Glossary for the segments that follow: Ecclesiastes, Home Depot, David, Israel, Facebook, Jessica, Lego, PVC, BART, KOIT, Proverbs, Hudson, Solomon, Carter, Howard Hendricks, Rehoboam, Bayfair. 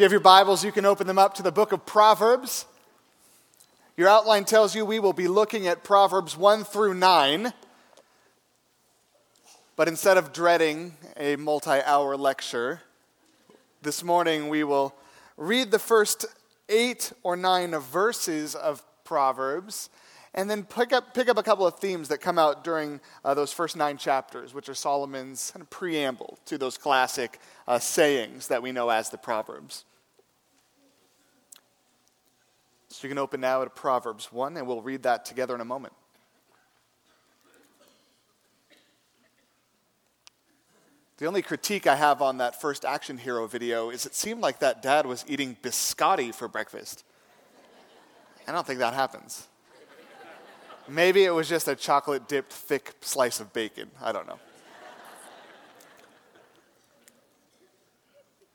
you have your Bibles, you can open them up to the book of Proverbs. Your outline tells you we will be looking at Proverbs 1 through 9. But instead of dreading a multi-hour lecture, this morning we will read the first 8 or 9 verses of Proverbs, and then pick up a couple of themes that come out during those first 9 chapters, which are Solomon's kind of preamble to those classic sayings that we know as the Proverbs. So you can open now to Proverbs 1, and we'll read that together in a moment. The only critique I have on that first action hero video is it seemed like that dad was eating biscotti for breakfast. I don't think that happens. Maybe it was just a chocolate-dipped thick slice of bacon. I don't know.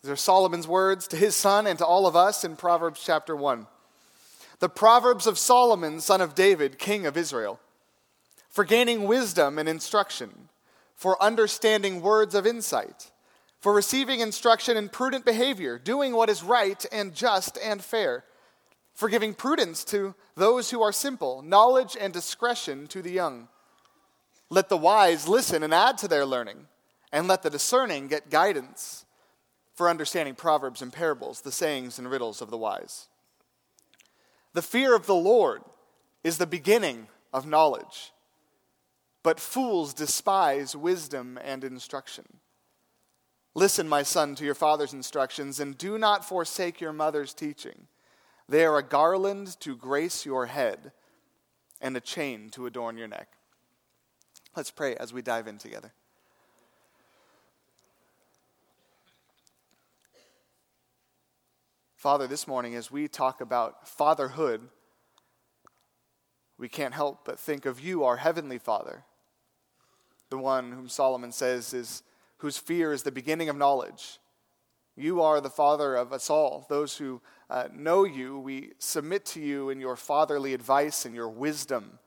These are Solomon's words to his son and to all of us in Proverbs chapter 1. The Proverbs of Solomon, son of David, king of Israel, for gaining wisdom and instruction, for understanding words of insight, for receiving instruction in prudent behavior, doing what is right and just and fair, for giving prudence to those who are simple, knowledge and discretion to the young. Let the wise listen and add to their learning, and let the discerning get guidance, for understanding proverbs and parables, the sayings and riddles of the wise. The fear of the Lord is the beginning of knowledge, but fools despise wisdom and instruction. Listen, my son, to your father's instructions, and do not forsake your mother's teaching. They are a garland to grace your head and a chain to adorn your neck. Let's pray as we dive in together. Father, this morning as we talk about fatherhood, we can't help but think of you, our Heavenly Father, the one whom Solomon says is, whose fear is the beginning of knowledge. You are the Father of us all. Those who know you, we submit to you in your fatherly advice and your wisdom.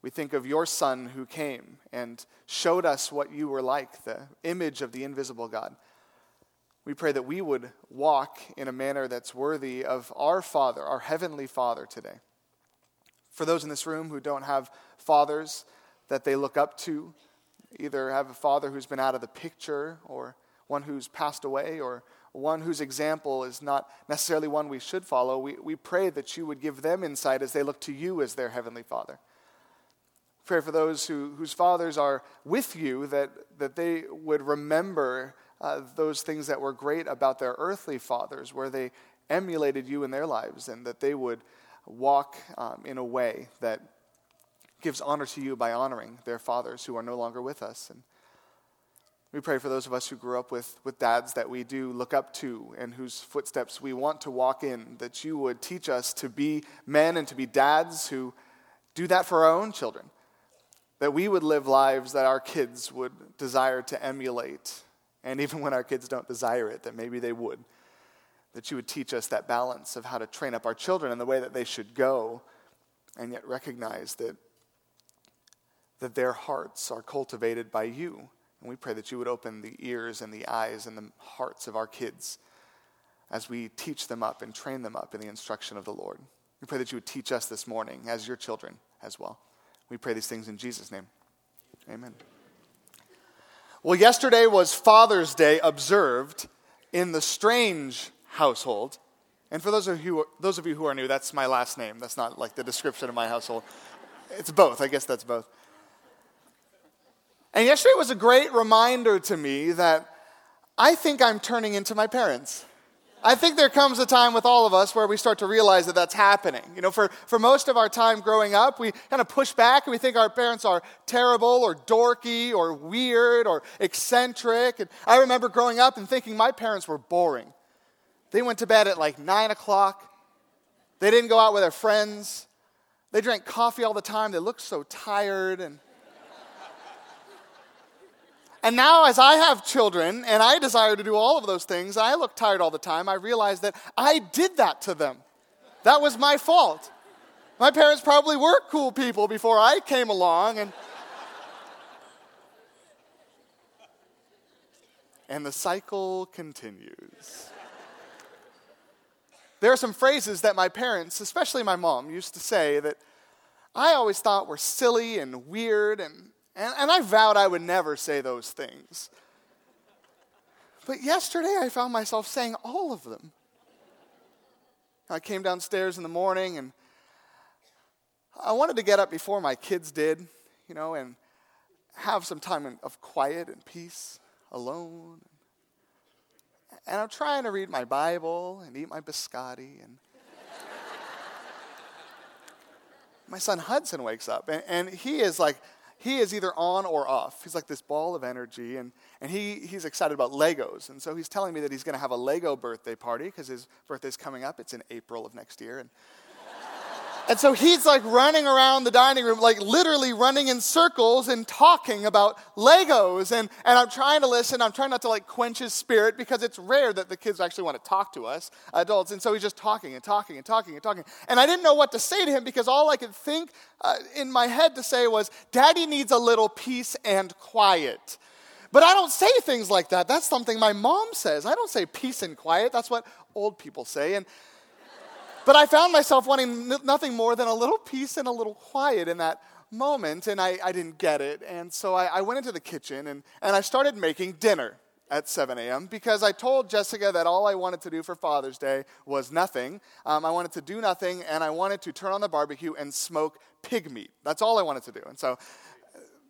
We think of your Son who came and showed us what you were like, the image of the invisible God. We pray that we would walk in a manner that's worthy of our Father, our Heavenly Father today. For those in this room who don't have fathers that they look up to, either have a father who's been out of the picture or one who's passed away or one whose example is not necessarily one we should follow, we pray that you would give them insight as they look to you as their Heavenly Father. Pray for those whose fathers are with you that they would remember those things that were great about their earthly fathers, where they emulated you in their lives, and that they would walk in a way that gives honor to you by honoring their fathers who are no longer with us. And we pray for those of us who grew up with dads that we do look up to and whose footsteps we want to walk in, that you would teach us to be men and to be dads who do that for our own children, that we would live lives that our kids would desire to emulate. And even when our kids don't desire it, that maybe they would, that you would teach us that balance of how to train up our children in the way that they should go, and yet recognize that their hearts are cultivated by you. And we pray that you would open the ears and the eyes and the hearts of our kids as we teach them up and train them up in the instruction of the Lord. We pray that you would teach us this morning as your children as well. We pray these things in Jesus' name. Amen. Well, yesterday was Father's Day observed in the Strange household. And for those of you who are new, that's my last name. That's not like the description of my household. It's both. I guess that's both. And yesterday was a great reminder to me that I think I'm turning into my parents. I think there comes a time with all of us where we start to realize that that's happening. You know, for most of our time growing up, we kind of push back and we think our parents are terrible or dorky or weird or eccentric. And I remember growing up and thinking my parents were boring. They went to bed at like 9 o'clock. They didn't go out with their friends. They drank coffee all the time. They looked so tired. And now as I have children and I desire to do all of those things, I look tired all the time. I realize that I did that to them. That was my fault. My parents probably were cool people before I came along. And the cycle continues. There are some phrases that my parents, especially my mom, used to say that I always thought were silly and weird, and I vowed I would never say those things. But yesterday I found myself saying all of them. I came downstairs in the morning, and I wanted to get up before my kids did, you know, and have some time of quiet and peace, alone. And I'm trying to read my Bible and eat my biscotti. And my son Hudson wakes up, and he is like, he is either on or off. He's like this ball of energy, and he's excited about Legos. And so he's telling me that he's going to have a Lego birthday party because his birthday's coming up. It's in April of next year. And so he's like running around the dining room, like literally running in circles and talking about Legos. And I'm trying to listen. I'm trying not to like quench his spirit because it's rare that the kids actually want to talk to us adults. And so he's just talking and talking and talking and talking. And I didn't know what to say to him because all I could think in my head to say was, Daddy needs a little peace and quiet. But I don't say things like that. That's something my mom says. I don't say peace and quiet. That's what old people say. But I found myself wanting nothing more than a little peace and a little quiet in that moment, and I didn't get it. And so I went into the kitchen, and I started making dinner at 7 a.m. because I told Jessica that all I wanted to do for Father's Day was nothing. I wanted to do nothing, and I wanted to turn on the barbecue and smoke pig meat. That's all I wanted to do. And so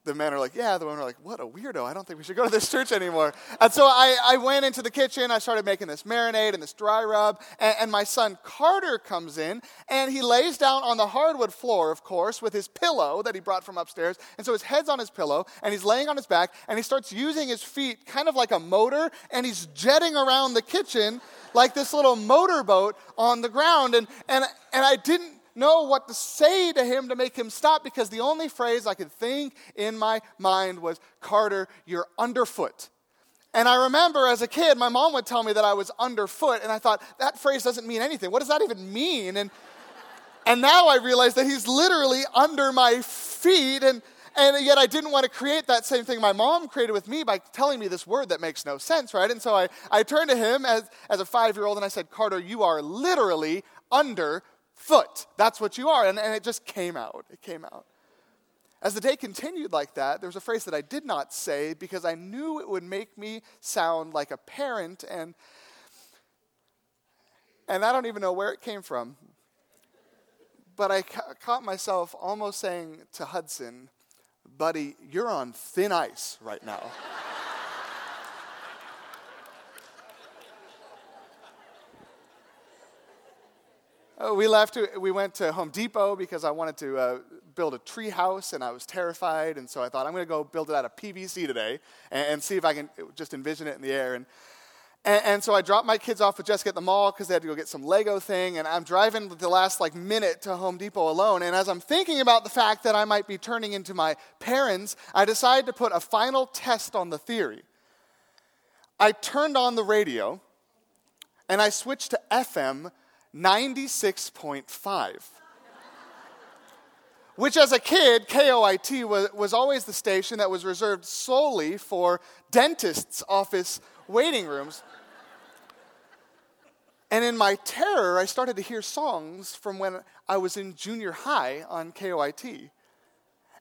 the men are like, yeah. The women are like, what a weirdo. I don't think we should go to this church anymore. And so I went into the kitchen. I started making this marinade and this dry rub. And my son Carter comes in, and he lays down on the hardwood floor, of course, with his pillow that he brought from upstairs. And so his head's on his pillow, and he's laying on his back, and he starts using his feet kind of like a motor, and he's jetting around the kitchen like this little motorboat on the ground. And I didn't know what to say to him to make him stop because the only phrase I could think in my mind was, Carter, you're underfoot. And I remember as a kid, my mom would tell me that I was underfoot, and I thought, that phrase doesn't mean anything. What does that even mean? And now I realize that he's literally under my feet, and yet I didn't want to create that same thing my mom created with me by telling me this word that makes no sense, right? And so I turned to him as a 5-year-old, and I said, Carter, you are literally underfoot. That's what you are. And it just came out. It came out. As the day continued like that, there was a phrase that I did not say because I knew it would make me sound like a parent. And I don't even know where it came from. But I caught myself almost saying to Hudson, buddy, you're on thin ice right now. We went to Home Depot because I wanted to build a tree house, and I was terrified, and so I thought, I'm going to go build it out of PVC today and see if I can just envision it in the air. And so I dropped my kids off with Jessica at the mall because they had to go get some Lego thing, and I'm driving the last minute to Home Depot alone, and as I'm thinking about the fact that I might be turning into my parents, I decided to put a final test on the theory. I turned on the radio, and I switched to FM 96.5, which as a kid, KOIT was always the station that was reserved solely for dentists' office waiting rooms. And in my terror, I started to hear songs from when I was in junior high on KOIT.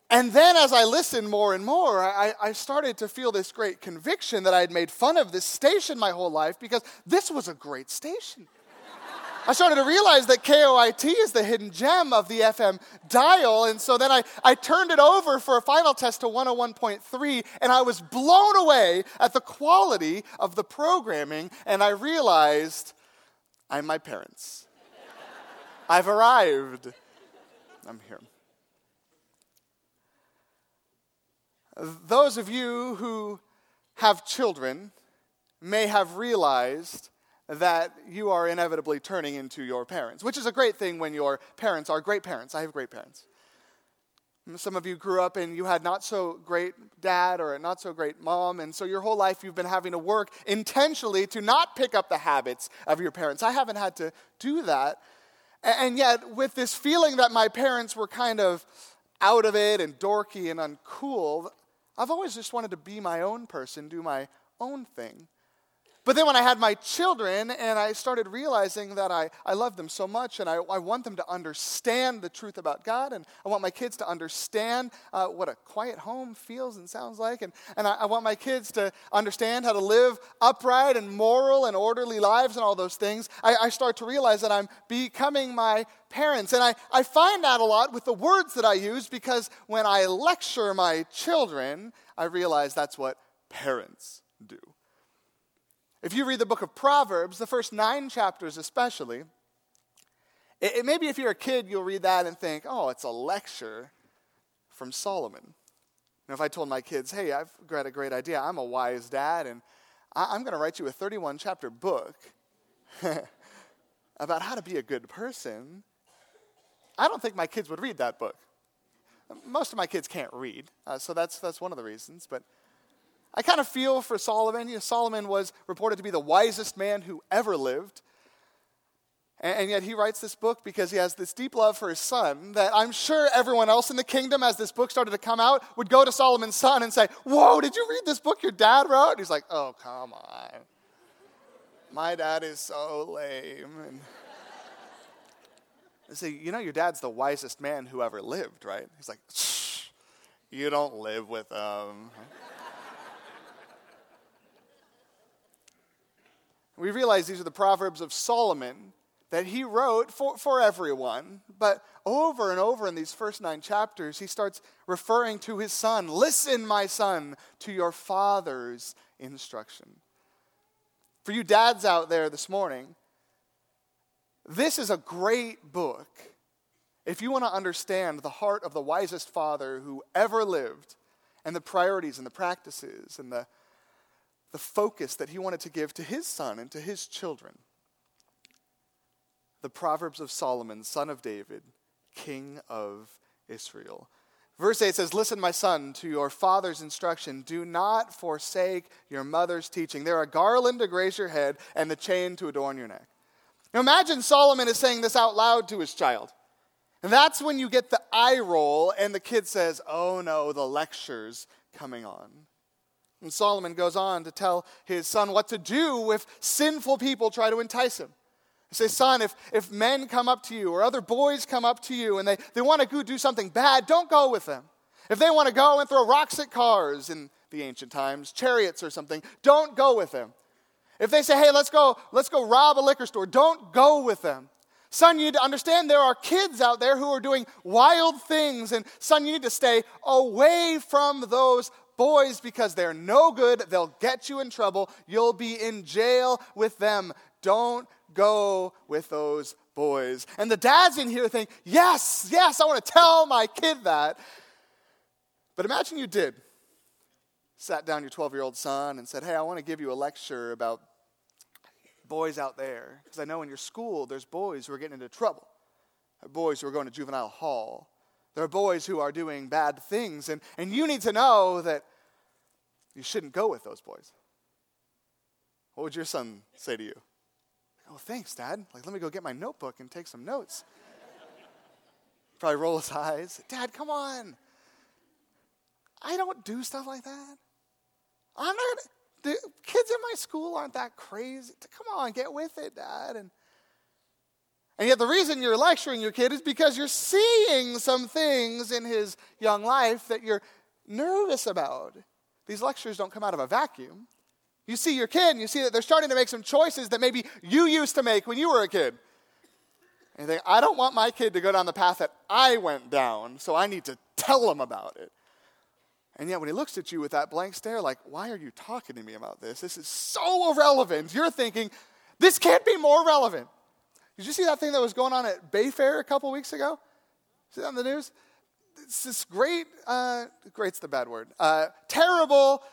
And then as I listened more and more, I started to feel this great conviction that I had made fun of this station my whole life because this was a great station. I started to realize that KOIT is the hidden gem of the FM dial, and so then I turned it over for a final test to 101.3, and I was blown away at the quality of the programming, and I realized I'm my parents. I've arrived. I'm here. Those of you who have children may have realized that you are inevitably turning into your parents, which is a great thing when your parents are great parents. I have great parents. Some of you grew up and you had not so great dad or a not so great mom, and so your whole life you've been having to work intentionally to not pick up the habits of your parents. I haven't had to do that, and yet with this feeling that my parents were kind of out of it and dorky and uncool, I've always just wanted to be my own person, do my own thing. But then when I had my children and I started realizing that I love them so much and I want them to understand the truth about God, and I want my kids to understand what a quiet home feels and sounds like, and I want my kids to understand how to live upright and moral and orderly lives and all those things, I start to realize that I'm becoming my parents. And I find that a lot with the words that I use, because when I lecture my children, I realize that's what parents do. If you read the book of Proverbs, the first 9 chapters especially, it maybe if you're a kid, you'll read that and think, oh, it's a lecture from Solomon. And if I told my kids, hey, I've got a great idea, I'm a wise dad, and I'm going to write you a 31-chapter book about how to be a good person, I don't think my kids would read that book. Most of my kids can't read, so that's one of the reasons. But I kind of feel for Solomon. You know, Solomon was reported to be the wisest man who ever lived. And yet he writes this book because he has this deep love for his son that I'm sure everyone else in the kingdom, as this book started to come out, would go to Solomon's son and say, whoa, did you read this book your dad wrote? And he's like, oh, come on. My dad is so lame. And they say, you know, your dad's the wisest man who ever lived, right? He's like, shh, you don't live with him. We realize these are the Proverbs of Solomon that he wrote for everyone. But over and over in these first 9 chapters, he starts referring to his son. Listen, my son, to your father's instruction. For you dads out there this morning, this is a great book. If you want to understand the heart of the wisest father who ever lived, and the priorities and the practices and the focus that he wanted to give to his son and to his children. The Proverbs of Solomon, son of David, king of Israel. Verse 8 says, listen, my son, to your father's instruction. Do not forsake your mother's teaching. They're a garland to grace your head and the chain to adorn your neck. Now imagine Solomon is saying this out loud to his child. And that's when you get the eye roll and the kid says, oh no, the lecture's coming on. And Solomon goes on to tell his son what to do if sinful people try to entice him. He says, son, if men come up to you or other boys come up to you and they want to go do something bad, don't go with them. If they want to go and throw rocks at cars in the ancient times, chariots or something, don't go with them. If they say, hey, let's go rob a liquor store, don't go with them. Son, you need to understand there are kids out there who are doing wild things. And son, you need to stay away from those boys, because they're no good, they'll get you in trouble, you'll be in jail with them. Don't go with those boys. And the dads in here think, yes, I want to tell my kid that. But imagine you did. Sat down your 12-year-old son and said, hey, I want to give you a lecture about boys out there, because I know in your school there's boys who are getting into trouble. There are boys who are going to juvenile hall. There are boys who are doing bad things, and you need to know that you shouldn't go with those boys. What would your son say to you? Oh, thanks, Dad. Like, let me go get my notebook and take some notes. Probably roll his eyes. Dad, come on. I don't do stuff like that. The kids in my school aren't that crazy. Come on, get with it, Dad. And yet the reason you're lecturing your kid is because you're seeing some things in his young life that you're nervous about. These lectures don't come out of a vacuum. You see your kid and you see that they're starting to make some choices that maybe you used to make when you were a kid. And you think, I don't want my kid to go down the path that I went down, so I need to tell him about it. And yet when he looks at you with that blank stare, like, why are you talking to me about this? This is so irrelevant. You're thinking, this can't be more relevant. Did you see that thing that was going on at Bayfair a couple weeks ago? See that on the news? It's this great, great's the bad word, terrible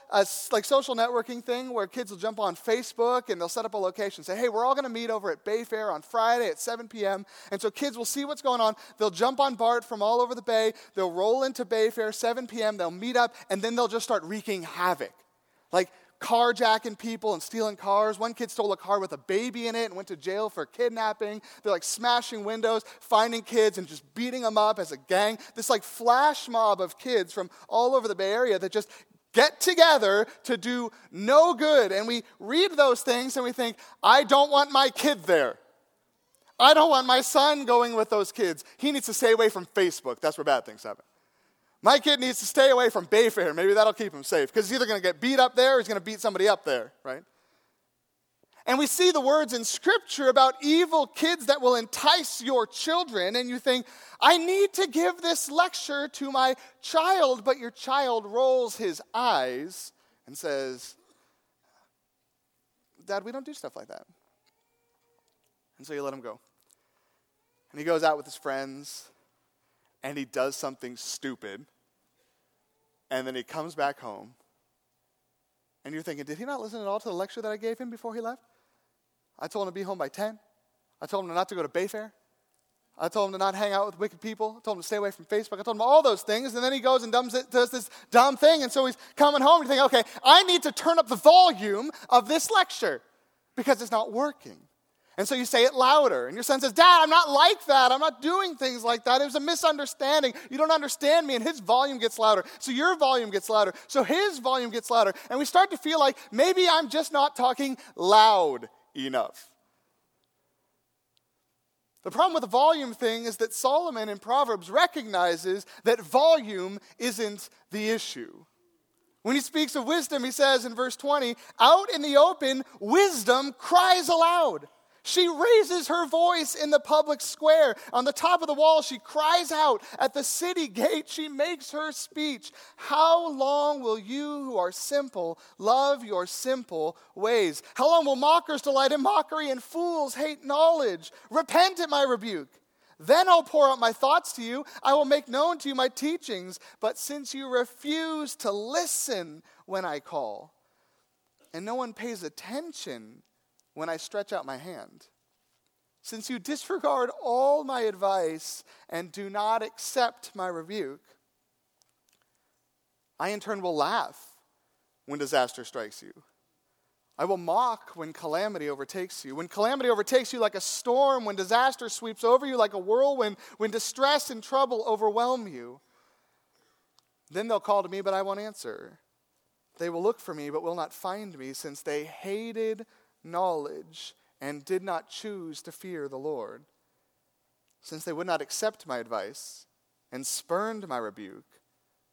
like social networking thing where kids will jump on Facebook and they'll set up a location. Say, hey, we're all going to meet over at Bayfair on Friday at 7 p.m. And so kids will see what's going on. They'll jump on BART from all over the bay. They'll roll into Bayfair, 7 p.m. They'll meet up, and then they'll just start wreaking havoc. Like, carjacking people and stealing cars. One kid stole a car with a baby in it and went to jail for kidnapping. They're like smashing windows, finding kids and just beating them up as a gang. This like flash mob of kids from all over the Bay Area that just get together to do no good. And we read those things and we think, I don't want my kid there. I don't want my son going with those kids. He needs to stay away from Facebook. That's where bad things happen. My kid needs to stay away from Bayfair. Maybe that'll keep him safe. Because he's either going to get beat up there or he's going to beat somebody up there, right? And we see the words in Scripture about evil kids that will entice your children. And you think, I need to give this lecture to my child. But your child rolls his eyes and says, Dad, we don't do stuff like that. And so you let him go. And he goes out with his friends. And he does something stupid. And then he comes back home. And you're thinking, did he not listen at all to the lecture that I gave him before he left? I told him to be home by 10. I told him not to go to Bayfair. I told him to not hang out with wicked people. I told him to stay away from Facebook. I told him all those things. And then he goes and does this dumb thing. And so he's coming home and you think, okay, I need to turn up the volume of this lecture because it's not working. And so you say it louder. And your son says, Dad, I'm not like that. I'm not doing things like that. It was a misunderstanding. You don't understand me. And his volume gets louder. So your volume gets louder. So his volume gets louder. And we start to feel like maybe I'm just not talking loud enough. The problem with the volume thing is that Solomon in Proverbs recognizes that volume isn't the issue. When he speaks of wisdom, he says in verse 20, out in the open, wisdom cries aloud. She raises her voice in the public square. On the top of the wall, she cries out. At the city gate, she makes her speech. How long will you who are simple love your simple ways? How long will mockers delight in mockery and fools hate knowledge? Repent at my rebuke. Then I'll pour out my thoughts to you. I will make known to you my teachings. But since you refuse to listen when I call, and no one pays attention when I stretch out my hand, since you disregard all my advice and do not accept my rebuke, I in turn will laugh when disaster strikes you. I will mock when calamity overtakes you. When calamity overtakes you like a storm, when disaster sweeps over you like a whirlwind, when distress and trouble overwhelm you, then they'll call to me, but I won't answer. They will look for me, but will not find me, since they hated knowledge and did not choose to fear the Lord. Since they would not accept my advice and spurned my rebuke,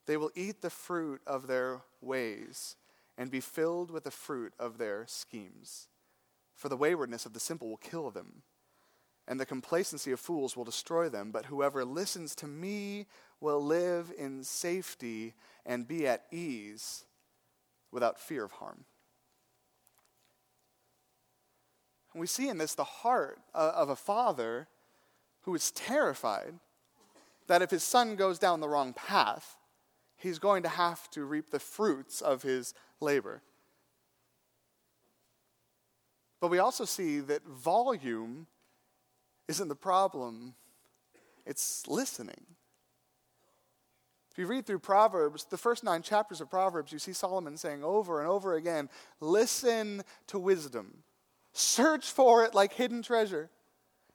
they will eat the fruit of their ways and be filled with the fruit of their schemes. For the waywardness of the simple will kill them, and the complacency of fools will destroy them. But whoever listens to me will live in safety and be at ease without fear of harm. We see in this the heart of a father who is terrified that if his son goes down the wrong path, he's going to have to reap the fruits of his labor. But we also see that volume isn't the problem, it's listening. If you read through Proverbs, the first 9 chapters of Proverbs, you see Solomon saying over and over again, listen to wisdom. Search for it like hidden treasure.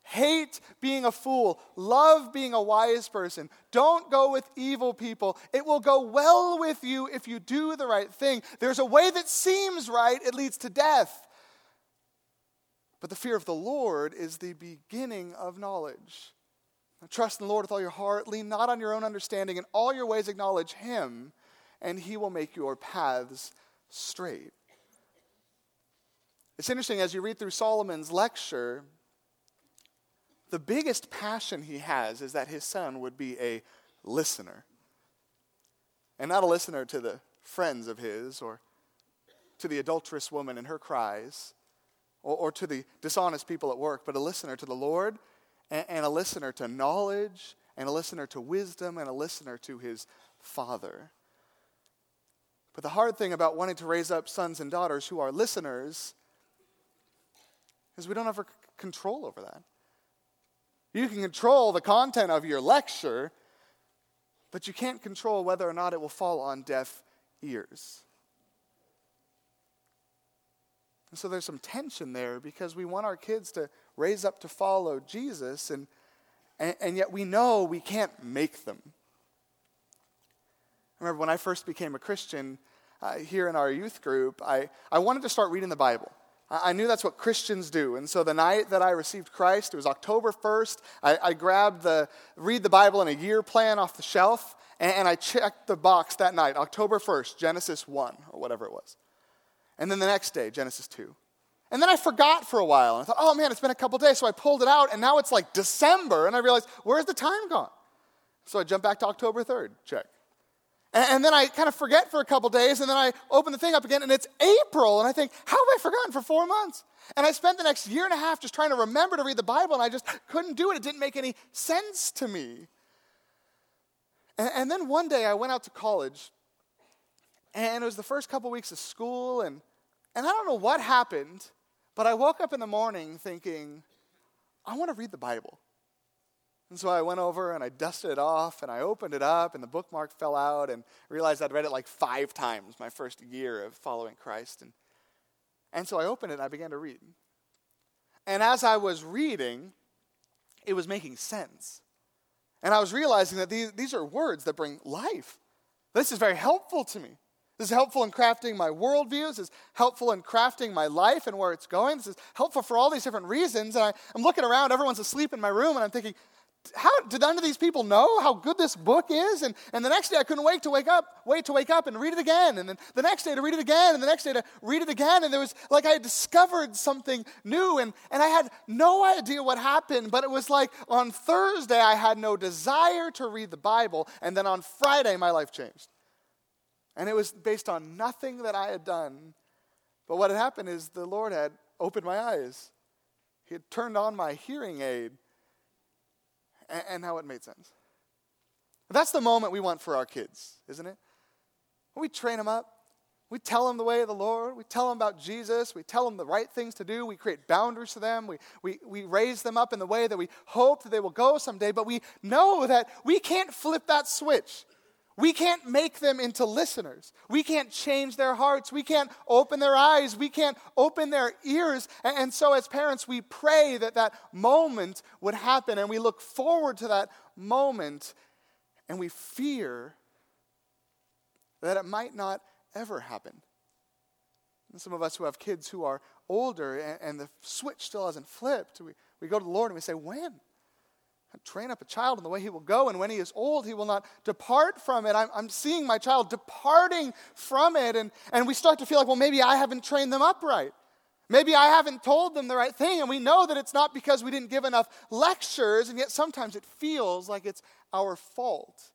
Hate being a fool. Love being a wise person. Don't go with evil people. It will go well with you if you do the right thing. There's a way that seems right. It leads to death. But the fear of the Lord is the beginning of knowledge. Trust in the Lord with all your heart. Lean not on your own understanding. In all your ways acknowledge him, and he will make your paths straight. It's interesting, as you read through Solomon's lecture, the biggest passion he has is that his son would be a listener. And not a listener to the friends of his, or to the adulterous woman and her cries, or to the dishonest people at work, but a listener to the Lord, and a listener to knowledge, and a listener to wisdom, and a listener to his father. But the hard thing about wanting to raise up sons and daughters who are listeners because we don't have control over that. You can control the content of your lecture, but you can't control whether or not it will fall on deaf ears. And so there's some tension there because we want our kids to raise up to follow Jesus, and yet we know we can't make them. I remember when I first became a Christian, here in our youth group, I wanted to start reading the Bible. I knew that's what Christians do. And so the night that I received Christ, it was October 1st, I grabbed the Read the Bible in a Year plan off the shelf, and I checked the box that night, October 1st, Genesis 1, or whatever it was. And then the next day, Genesis 2. And then I forgot for a while. And I thought, oh man, it's been a couple days. So I pulled it out, and now it's like December. And I realized, where's the time gone? So I jumped back to October 3rd, check. And then I kind of forget for a couple days, and then I open the thing up again, and it's April, and I think, how have I forgotten for 4 months? And I spent the next year and a half just trying to remember to read the Bible, and I just couldn't do it. It didn't make any sense to me. And then one day I went out to college, and it was the first couple weeks of school, and I don't know what happened, but I woke up in the morning thinking, I want to read the Bible. And so I went over and I dusted it off and I opened it up and the bookmark fell out and realized I'd read it like 5 times my first year of following Christ. And so I opened it and I began to read. And as I was reading, it was making sense. And I was realizing that these are words that bring life. This is very helpful to me. This is helpful in crafting my worldviews. This is helpful in crafting my life and where it's going. This is helpful for all these different reasons. And I'm looking around, everyone's asleep in my room, and I'm thinking, how did none of these people know how good this book is? And the next day I couldn't wait to wake up and read it again. And then the next day to read it again. And the next day to read it again. And there was like I had discovered something new. And I had no idea what happened. But it was like on Thursday I had no desire to read the Bible. And then on Friday my life changed. And it was based on nothing that I had done. But what had happened is the Lord had opened my eyes. He had turned on my hearing aid. And how it made sense. That's the moment we want for our kids, isn't it? We train them up. We tell them the way of the Lord. We tell them about Jesus. We tell them the right things to do. We create boundaries for them. We raise them up in the way that we hope that they will go someday. But we know that we can't flip that switch. We can't make them into listeners. We can't change their hearts. We can't open their eyes. We can't open their ears. And so as parents, we pray that that moment would happen, and we look forward to that moment, and we fear that it might not ever happen. And some of us who have kids who are older and the switch still hasn't flipped, we go to the Lord and we say, when? Train up a child in the way he will go, and when he is old, he will not depart from it. I'm seeing my child departing from it, and we start to feel like, well, maybe I haven't trained them up right. Maybe I haven't told them the right thing, and we know that it's not because we didn't give enough lectures, and yet sometimes it feels like it's our fault.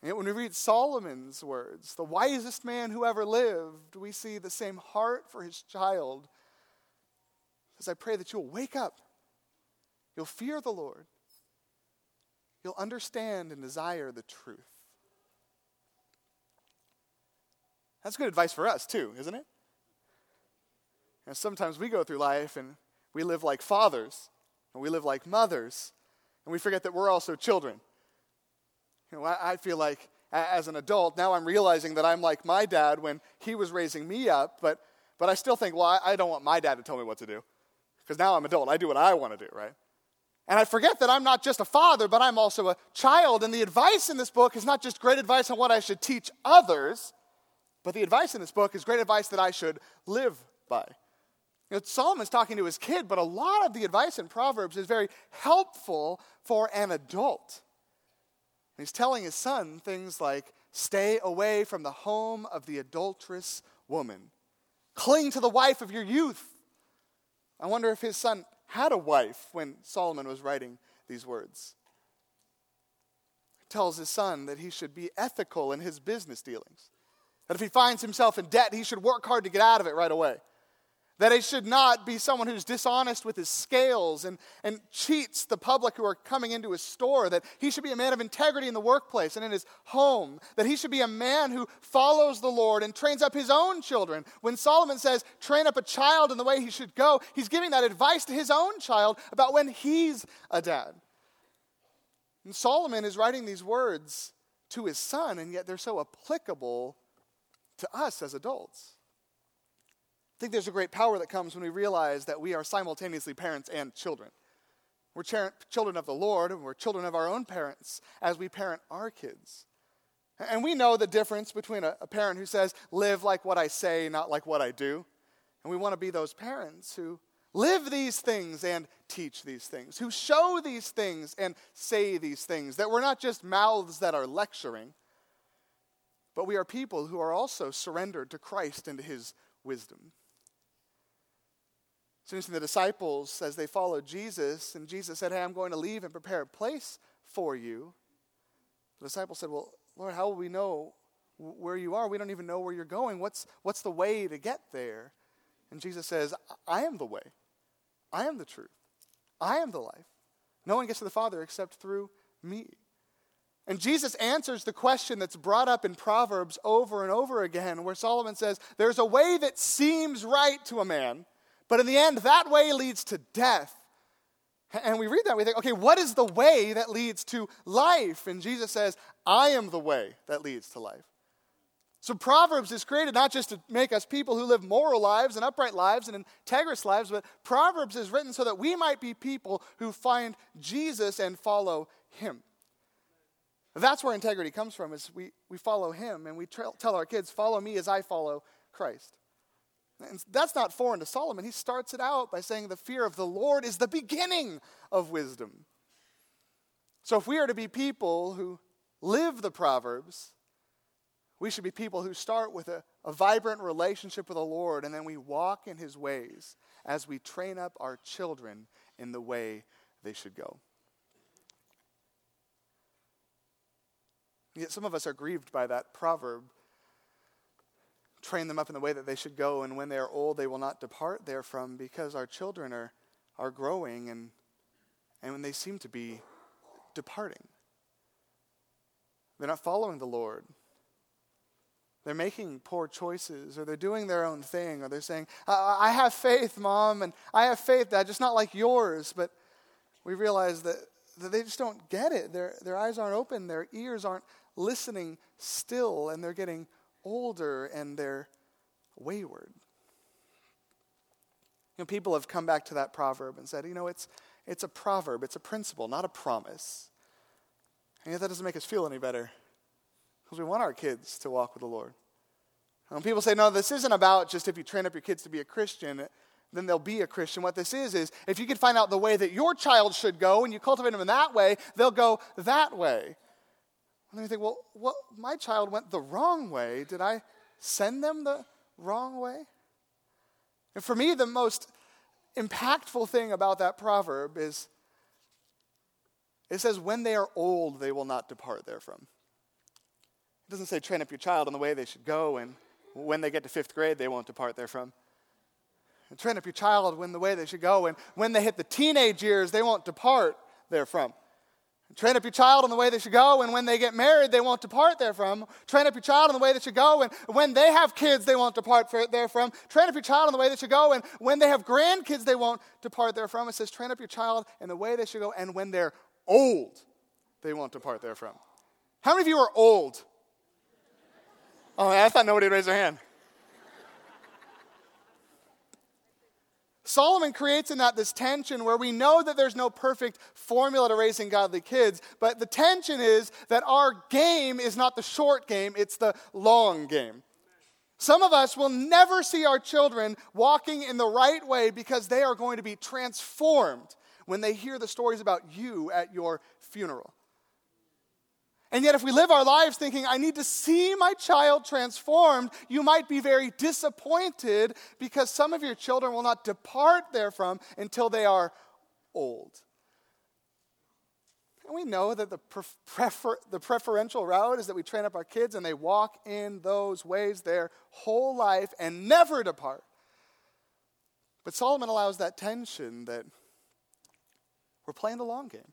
And yet when we read Solomon's words, the wisest man who ever lived, we see the same heart for his child. As I pray that you'll wake up. You'll fear the Lord. You'll understand and desire the truth. That's good advice for us too, isn't it? And sometimes we go through life and we live like fathers and we live like mothers and we forget that we're also children. You know, I feel like as an adult, now I'm realizing that I'm like my dad when he was raising me up, but I still think, well, I don't want my dad to tell me what to do because now I'm an adult. I do what I want to do, right? And I forget that I'm not just a father, but I'm also a child. And the advice in this book is not just great advice on what I should teach others, but the advice in this book is great advice that I should live by. You know, Solomon's talking to his kid, but a lot of the advice in Proverbs is very helpful for an adult. And he's telling his son things like, stay away from the home of the adulterous woman. Cling to the wife of your youth. I wonder if his son had a wife when Solomon was writing these words. He tells his son that he should be ethical in his business dealings. That if he finds himself in debt, he should work hard to get out of it right away. That he should not be someone who's dishonest with his scales and cheats the public who are coming into his store. That he should be a man of integrity in the workplace and in his home. That he should be a man who follows the Lord and trains up his own children. When Solomon says, train up a child in the way he should go, he's giving that advice to his own child about when he's a dad. And Solomon is writing these words to his son, and yet they're so applicable to us as adults. I think there's a great power that comes when we realize that we are simultaneously parents and children. We're children of the Lord, and we're children of our own parents as we parent our kids. And we know the difference between a parent who says, live like what I say, not like what I do. And we want to be those parents who live these things and teach these things, who show these things and say these things, that we're not just mouths that are lecturing, but we are people who are also surrendered to Christ and to his wisdom. It's interesting, the disciples, as they followed Jesus, and Jesus said, hey, I'm going to leave and prepare a place for you. The disciples said, well, Lord, how will we know where you are? We don't even know where you're going. What's the way to get there? And Jesus says, I am the way. I am the truth. I am the life. No one gets to the Father except through me. And Jesus answers the question that's brought up in Proverbs over and over again, where Solomon says, there's a way that seems right to a man, but in the end, that way leads to death. And we read that, we think, okay, what is the way that leads to life? And Jesus says, I am the way that leads to life. So Proverbs is created not just to make us people who live moral lives and upright lives and integrous lives, but Proverbs is written so that we might be people who find Jesus and follow him. That's where integrity comes from, is we follow him, and we tell our kids, follow me as I follow Christ. And that's not foreign to Solomon. He starts it out by saying the fear of the Lord is the beginning of wisdom. So if we are to be people who live the Proverbs, we should be people who start with a vibrant relationship with the Lord, and then we walk in his ways as we train up our children in the way they should go. Yet some of us are grieved by that proverb. Train them up in the way that they should go, and when they are old, they will not depart therefrom, because our children are growing, and when they seem to be departing. They're not following the Lord. They're making poor choices, or they're doing their own thing, or they're saying, I have faith, Mom, and I have faith, Dad, just not like yours. But we realize that they just don't get it. Their eyes aren't open, their ears aren't listening still, and they're getting older and they're wayward. You know, people have come back to that proverb and said, you know, it's a proverb, it's a principle, not a promise. And yet that doesn't make us feel any better, because we want our kids to walk with the Lord. And when people say, no, this isn't about just if you train up your kids to be a Christian, then they'll be a Christian. What this is if you can find out the way that your child should go and you cultivate them in that way, they'll go that way. And then you think, well, my child went the wrong way. Did I send them the wrong way? And for me, the most impactful thing about that proverb is, it says, when they are old, they will not depart therefrom. It doesn't say train up your child in the way they should go, and when they get to 5th grade, they won't depart therefrom. And train up your child in the way they should go, and when they hit the teenage years, they won't depart therefrom. Train up your child in the way they should go, and when they get married, they won't depart therefrom. Train up your child in the way they should go, and when they have kids, they won't depart therefrom. Train up your child in the way they should go, and when they have grandkids, they won't depart therefrom. It says, train up your child in the way they should go, and when they're old, they won't depart therefrom. How many of you are old? Oh, I thought nobody would raise their hand. Solomon creates in that this tension where we know that there's no perfect formula to raising godly kids, but the tension is that our game is not the short game, it's the long game. Some of us will never see our children walking in the right way because they are going to be transformed when they hear the stories about you at your funeral. And yet if we live our lives thinking, I need to see my child transformed, you might be very disappointed because some of your children will not depart therefrom until they are old. And we know that the preferential route is that we train up our kids and they walk in those ways their whole life and never depart. But Solomon allows that tension that we're playing the long game.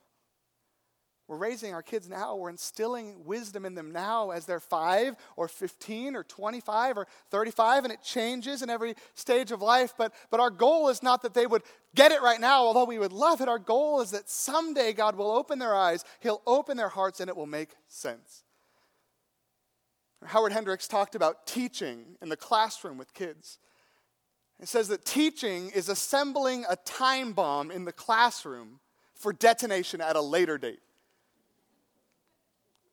We're raising our kids now. We're instilling wisdom in them now as they're 5 or 15 or 25 or 35, and it changes in every stage of life. But our goal is not that they would get it right now, although we would love it. Our goal is that someday God will open their eyes, he'll open their hearts, and it will make sense. Howard Hendricks talked about teaching in the classroom with kids. It says that teaching is assembling a time bomb in the classroom for detonation at a later date.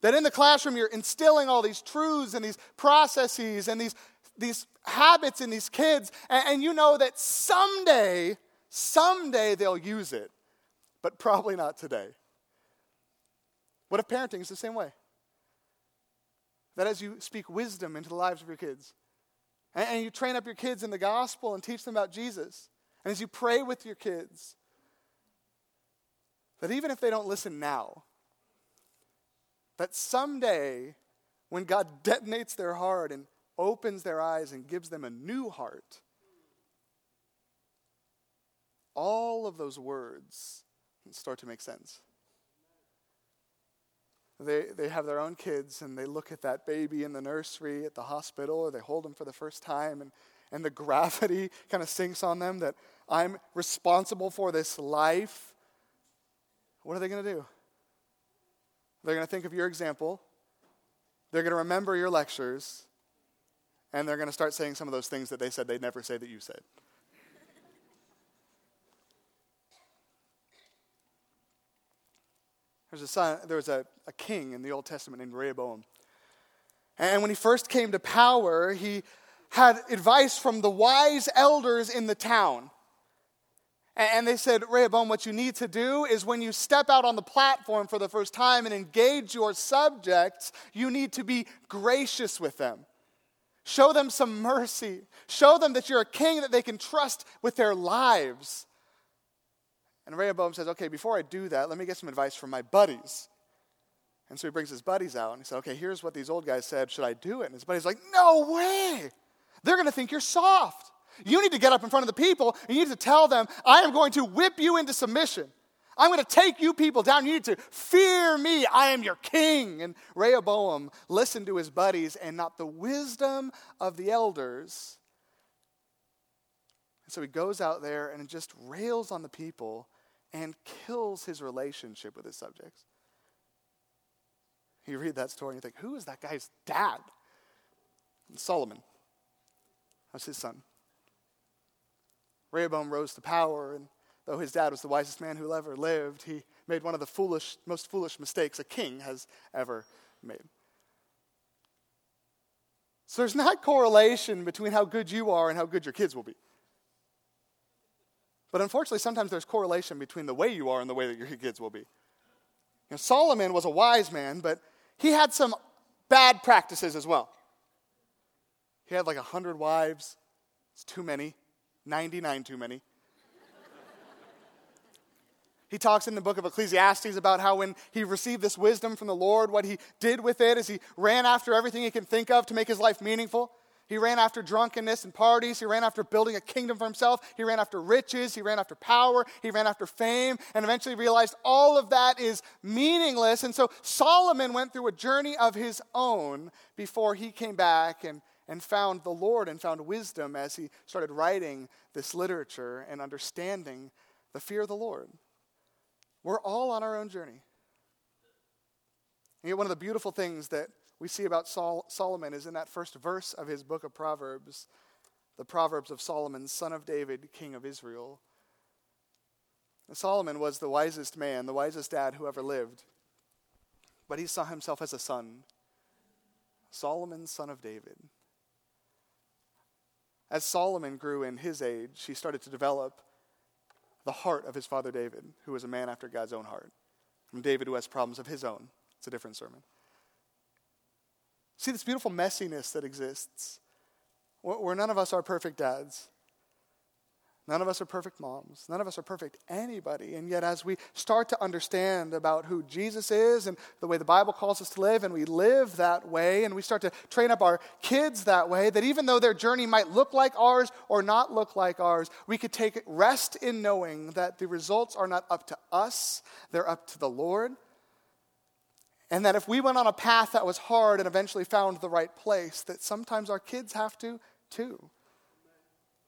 That in the classroom you're instilling all these truths and these processes and these habits in these kids, and you know that someday they'll use it, but probably not today. What if parenting is the same way? That as you speak wisdom into the lives of your kids, and you train up your kids in the gospel and teach them about Jesus, and as you pray with your kids, that even if they don't listen now, that someday when God detonates their heart and opens their eyes and gives them a new heart, all of those words start to make sense. They have their own kids and they look at that baby in the nursery, at the hospital, or they hold them for the first time, and the gravity kind of sinks on them that I'm responsible for this life. What are they going to do? They're going to think of your example. They're going to remember your lectures. And they're going to start saying some of those things that they said they'd never say that you said. There was a king in the Old Testament named Rehoboam. And when he first came to power, he had advice from the wise elders in the town. And they said, Rehoboam, what you need to do is when you step out on the platform for the first time and engage your subjects, you need to be gracious with them. Show them some mercy. Show them that you're a king that they can trust with their lives. And Rehoboam says, okay, before I do that, let me get some advice from my buddies. And so he brings his buddies out, and he said, okay, here's what these old guys said. Should I do it? And his buddies like, no way. They're going to think you're soft. You need to get up in front of the people, and you need to tell them, I am going to whip you into submission. I'm going to take you people down. You need to fear me. I am your king. And Rehoboam listened to his buddies and not the wisdom of the elders. And so he goes out there and just rails on the people and kills his relationship with his subjects. You read that story and you think, who is that guy's dad? And Solomon. That's his son. Rehoboam rose to power, and though his dad was the wisest man who ever lived, he made one of the most foolish mistakes a king has ever made. So there's not correlation between how good you are and how good your kids will be. But unfortunately, sometimes there's correlation between the way you are and the way that your kids will be. You know, Solomon was a wise man, but he had some bad practices as well. He had like 100 wives. It's too many. 99 too many. He talks in the book of Ecclesiastes about how when he received this wisdom from the Lord, what he did with it is he ran after everything he can think of to make his life meaningful. He ran after drunkenness and parties. He ran after building a kingdom for himself. He ran after riches. He ran after power. He ran after fame, and eventually realized all of that is meaningless. And so Solomon went through a journey of his own before he came back and found the Lord and found wisdom as he started writing this literature and understanding the fear of the Lord. We're all on our own journey. And yet one of the beautiful things that we see about Solomon is in that first verse of his book of Proverbs, the Proverbs of Solomon, son of David, king of Israel. And Solomon was the wisest man, the wisest dad who ever lived. But he saw himself as a son. Solomon, son of David. As Solomon grew in his age, he started to develop the heart of his father David, who was a man after God's own heart. And David, who has problems of his own. It's a different sermon. See this beautiful messiness that exists, where none of us are perfect dads. None of us are perfect moms. None of us are perfect anybody. And yet as we start to understand about who Jesus is and the way the Bible calls us to live, and we live that way, and we start to train up our kids that way, that even though their journey might look like ours or not look like ours, we could take rest in knowing that the results are not up to us. They're up to the Lord. And that if we went on a path that was hard and eventually found the right place, that sometimes our kids have to too.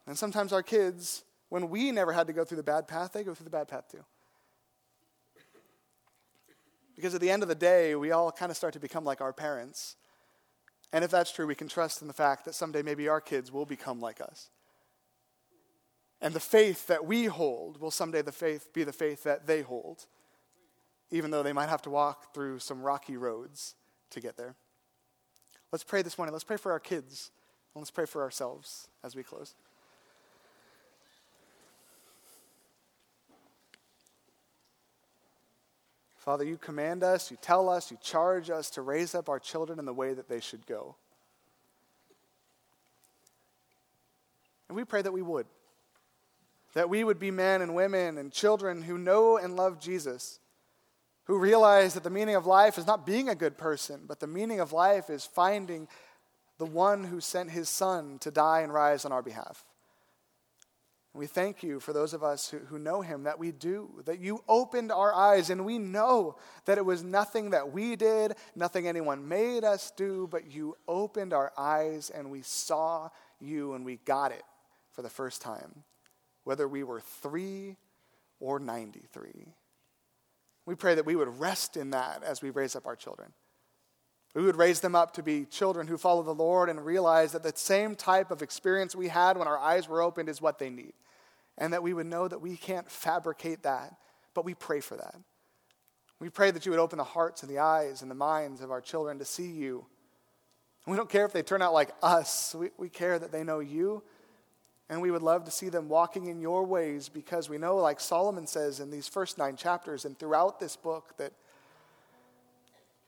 And sometimes our kids, when we never had to go through the bad path, they go through the bad path too. Because at the end of the day, we all kind of start to become like our parents. And if that's true, we can trust in the fact that someday maybe our kids will become like us. And the faith that we hold will someday be the faith that they hold, even though they might have to walk through some rocky roads to get there. Let's pray this morning. Let's pray for our kids. And let's pray for ourselves as we close. Father, you command us, you tell us, you charge us to raise up our children in the way that they should go. And we pray that we would. That we would be men and women and children who know and love Jesus, who realize that the meaning of life is not being a good person, but the meaning of life is finding the one who sent his son to die and rise on our behalf. We thank you for those of us who know him, that we do, that you opened our eyes, and we know that it was nothing that we did, nothing anyone made us do, but you opened our eyes and we saw you and we got it for the first time, whether we were 3 or 93. We pray that we would rest in that as we raise up our children. We would raise them up to be children who follow the Lord and realize that the same type of experience we had when our eyes were opened is what they need. And that we would know that we can't fabricate that, but we pray for that. We pray that you would open the hearts and the eyes and the minds of our children to see you. And we don't care if they turn out like us. We care that they know you, and we would love to see them walking in your ways, because we know, like Solomon says in these first 9 chapters and throughout this book, that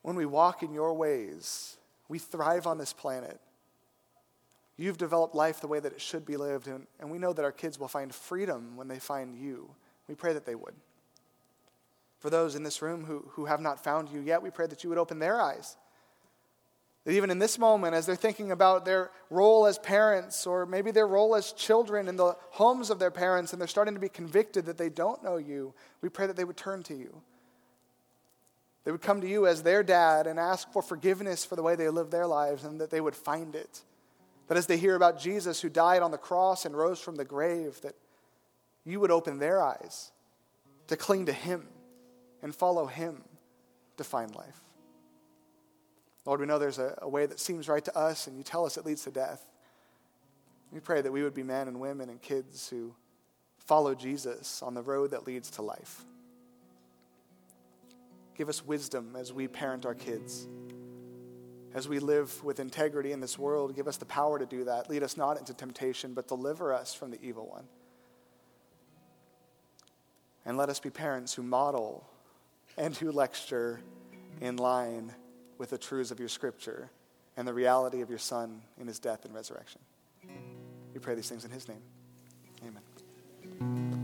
when we walk in your ways, we thrive on this planet. You've developed life the way that it should be lived, and we know that our kids will find freedom when they find you. We pray that they would. For those in this room who have not found you yet, we pray that you would open their eyes. That even in this moment, as they're thinking about their role as parents, or maybe their role as children in the homes of their parents, and they're starting to be convicted that they don't know you, we pray that they would turn to you. They would come to you as their dad and ask for forgiveness for the way they live their lives, and that they would find it. That as they hear about Jesus, who died on the cross and rose from the grave, that you would open their eyes to cling to him and follow him to find life. Lord, we know there's a way that seems right to us, and you tell us it leads to death. We pray that we would be men and women and kids who follow Jesus on the road that leads to life. Give us wisdom as we parent our kids. As we live with integrity in this world, give us the power to do that. Lead us not into temptation, but deliver us from the evil one. And let us be parents who model and who lecture in line with the truths of your scripture and the reality of your son in his death and resurrection. We pray these things in his name. Amen.